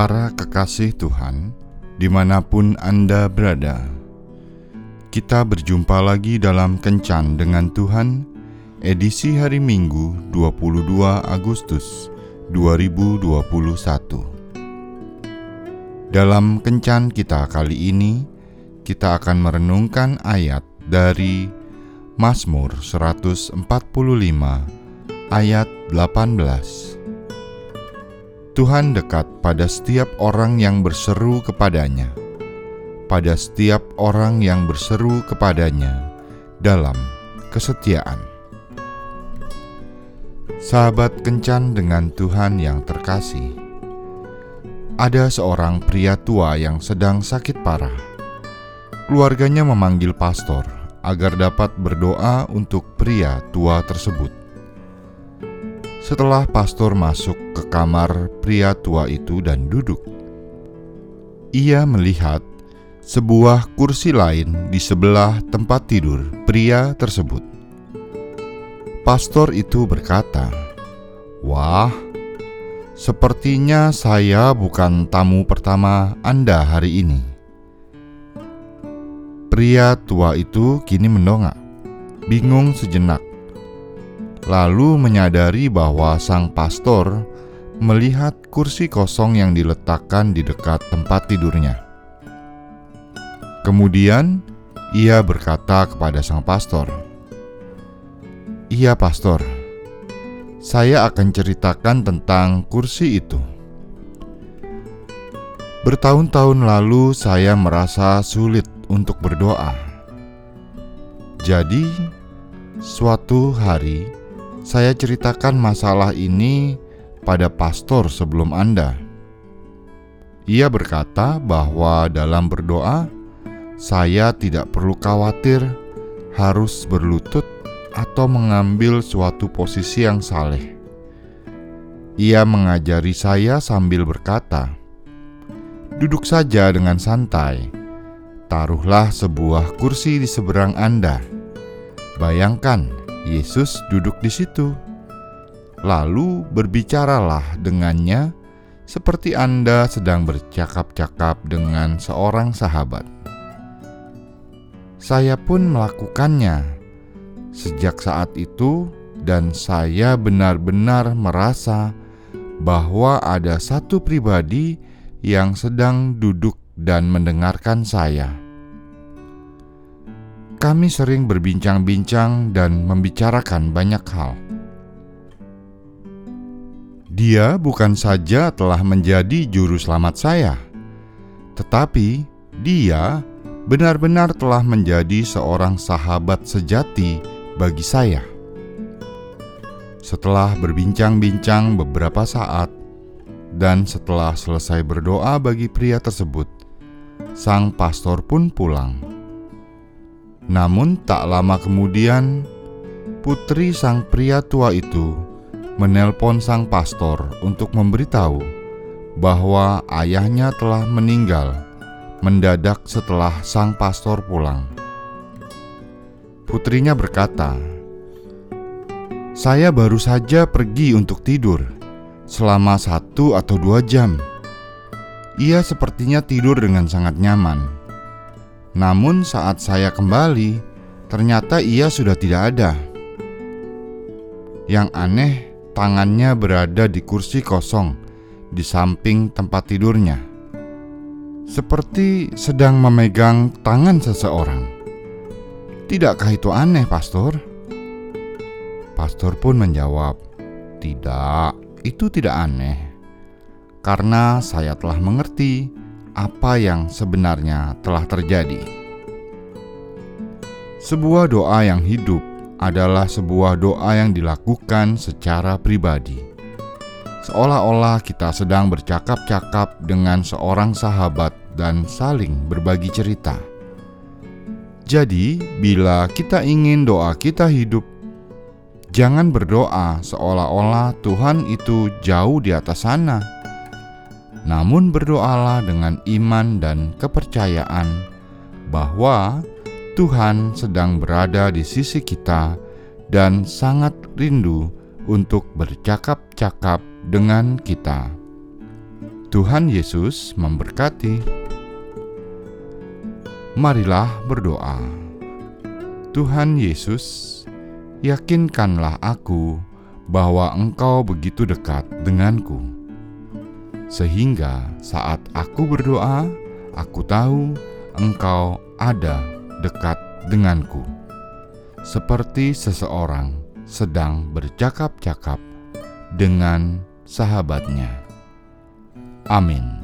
Para kekasih Tuhan, dimanapun Anda berada, kita berjumpa lagi dalam Kencan dengan Tuhan, edisi hari Minggu 22 Agustus 2021. Dalam Kencan kita kali ini, kita akan merenungkan ayat dari Mazmur 145 ayat 18. Tuhan dekat pada setiap orang yang berseru kepadanya, pada setiap orang yang berseru kepadanya dalam kesetiaan. Sahabat Kencan dengan Tuhan yang terkasih, ada seorang pria tua yang sedang sakit parah. Keluarganya memanggil pastor agar dapat berdoa untuk pria tua tersebut. Setelah pastor masuk ke kamar pria tua itu dan duduk, ia melihat sebuah kursi lain di sebelah tempat tidur pria tersebut. Pastor itu berkata, "Wah, sepertinya saya bukan tamu pertama Anda hari ini." Pria tua itu kini mendongak, bingung sejenak, lalu menyadari bahwa sang pastor melihat kursi kosong yang diletakkan di dekat tempat tidurnya. Kemudian ia berkata kepada sang pastor, "Iya pastor, saya akan ceritakan tentang kursi itu. Bertahun-tahun lalu saya merasa sulit untuk berdoa. Jadi, suatu hari saya ceritakan masalah ini pada pastor sebelum Anda. Ia berkata bahwa dalam berdoa, saya tidak perlu khawatir harus berlutut atau mengambil suatu posisi yang saleh. Ia mengajari saya sambil berkata, duduk saja dengan santai, taruhlah sebuah kursi di seberang Anda. Bayangkan, Yesus duduk di situ. Lalu berbicaralah dengannya seperti Anda sedang bercakap-cakap dengan seorang sahabat. Saya pun melakukannya sejak saat itu dan saya benar-benar merasa bahwa ada satu pribadi yang sedang duduk dan mendengarkan saya. Kami sering berbincang-bincang dan membicarakan banyak hal. Dia bukan saja telah menjadi juru selamat saya, tetapi dia benar-benar telah menjadi seorang sahabat sejati bagi saya." Setelah berbincang-bincang beberapa saat, dan setelah selesai berdoa bagi pria tersebut, sang pastor pun pulang. Namun tak lama kemudian, putri sang pria tua itu menelpon sang pastor untuk memberitahu bahwa ayahnya telah meninggal mendadak setelah sang pastor pulang. Putrinya berkata, "Saya baru saja pergi untuk tidur selama 1 atau 2 jam. Ia sepertinya tidur dengan sangat nyaman. Namun saat saya kembali, ternyata ia sudah tidak ada. Yang aneh, tangannya berada di kursi kosong di samping tempat tidurnya, seperti sedang memegang tangan seseorang. Tidakkah itu aneh, pastor?" Pastor pun menjawab, "Tidak, itu tidak aneh. Karena saya telah mengerti apa yang sebenarnya telah terjadi." Sebuah doa yang hidup adalah sebuah doa yang dilakukan secara pribadi, seolah-olah kita sedang bercakap-cakap dengan seorang sahabat dan saling berbagi cerita. Jadi, bila kita ingin doa kita hidup, jangan berdoa seolah-olah Tuhan itu jauh di atas sana. Namun berdoalah dengan iman dan kepercayaan bahwa Tuhan sedang berada di sisi kita dan sangat rindu untuk bercakap-cakap dengan kita. Tuhan Yesus memberkati. Marilah berdoa. Tuhan Yesus, yakinkanlah aku bahwa Engkau begitu dekat denganku, sehingga saat aku berdoa, aku tahu Engkau ada dekat denganku, seperti seseorang sedang bercakap-cakap dengan sahabatnya. Amin.